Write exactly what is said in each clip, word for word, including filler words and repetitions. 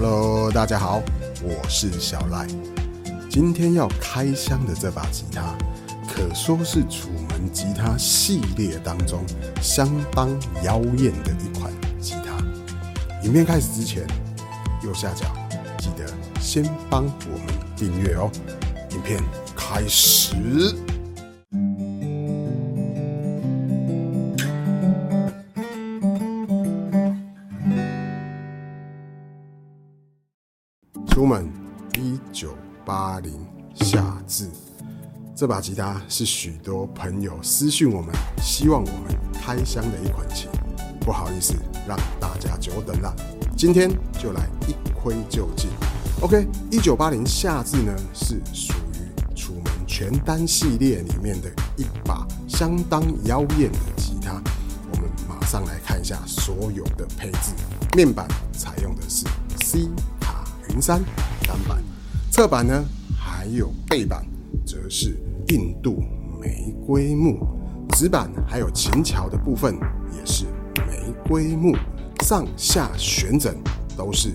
Hello， 大家好，我是小赖。今天要开箱的这把吉他，可说是楚门吉他系列当中相当妖艳的一款吉他。影片开始之前，右下角记得先帮我们订阅哦。影片开始。出门一九八零夏至，这把吉他是许多朋友私讯我们，希望我们开箱的一款琴。不好意思，让大家久等了。今天就来一窥究竟。OK， 一九八零夏至呢，是属于楚门全单系列里面的一把相当妖艳的吉他。我们马上来看一下所有的配置。面板采用的是 C云杉单板，侧板呢还有背板则是印度玫瑰木，指板还有琴桥的部分也是玫瑰木，上下弦枕都是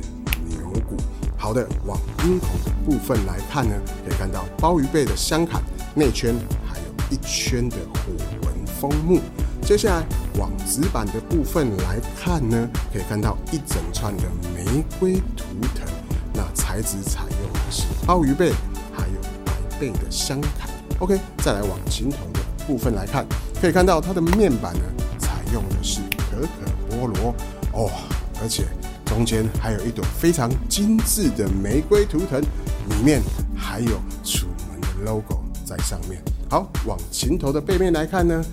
牛骨。好的，往音孔的部分来看呢，可以看到鲍鱼背的镶坎内圈，还有一圈的虎纹枫木。接下来往指板的部分来看呢，可以看到一整串的玫瑰图腾。那材质采用的是鲍鱼贝，还有白贝的镶坎。OK， 再来往琴头的部分来看，可以看到它的面板呢，采用的是可可菠萝哦，而且中间还有一朵非常精致的玫瑰图腾，里面还有楚门的 logo 在上面。好，往琴头的背面来看呢，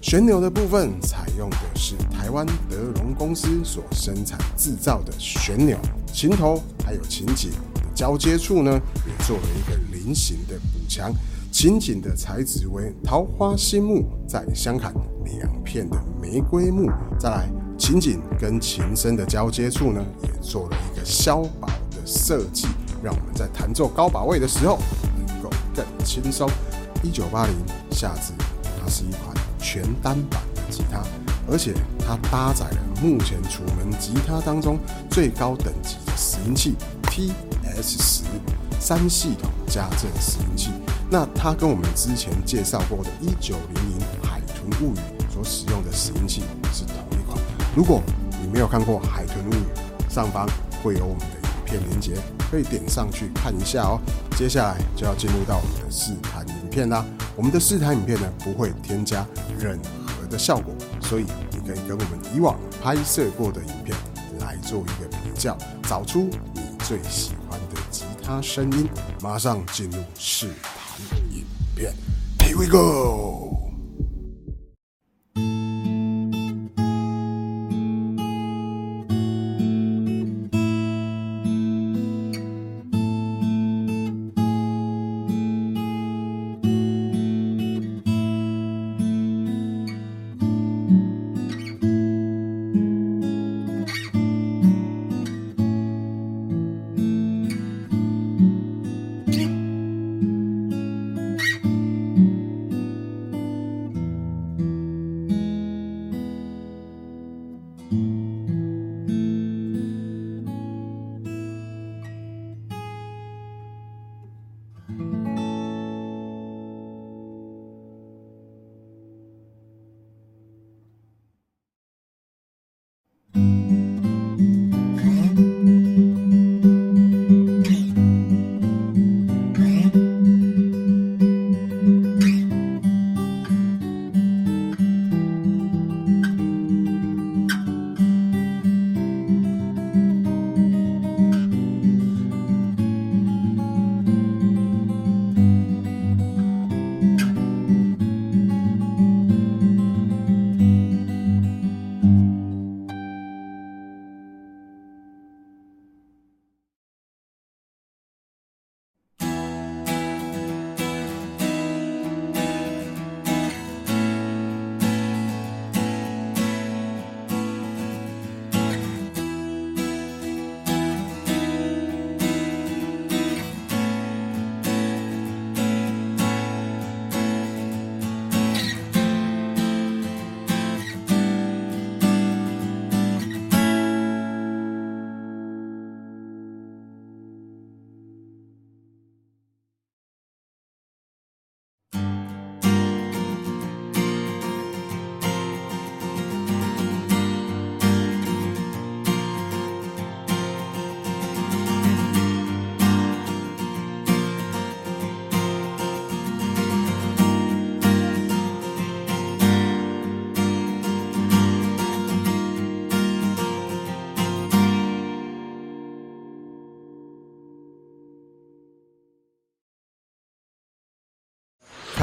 旋钮的部分采用的是台湾德隆公司所生产制造的旋钮，琴头还有琴颈的交接处呢，也做了一个菱形的补强。琴颈的材质为桃花心木，再镶嵌两片的玫瑰木。再来，琴颈跟琴身的交接处呢，也做了一个削薄的设计，让我们在弹奏高把位的时候能够更轻松。一九八零夏至，它是一款全单板的吉他，而且它搭载了目前楚门吉他当中最高等级的拾音器 T S 十 三系统加震拾音器。那它跟我们之前介绍过的一九零零海豚物语所使用的拾音器是同一款。如果你没有看过海豚物语，上方会有我们的影片连结，可以点上去看一下哦。接下来就要进入到我们的试弹影片啦。我们的试弹影片呢，不会添加任何的效果，所以你可以跟我们以往拍摄过的影片来做一个比较，找出你最喜欢的吉他声音。马上进入试弹影片 ，Here we go！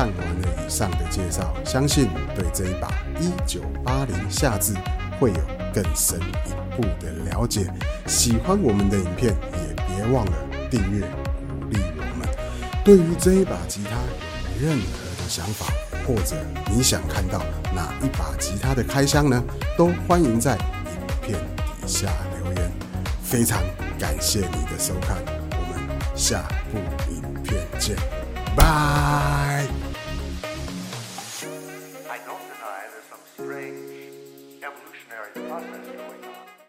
看完了以上的介绍，相信对这一把一九八零夏至会有更深一步的了解。喜欢我们的影片也别忘了订阅鼓励我们。对于这一把吉他有任何的想法，或者你想看到哪一把吉他的开箱呢，都欢迎在影片底下留言。非常感谢你的收看，我们下部影片见，拜。I don't deny there's some strange evolutionary process going on.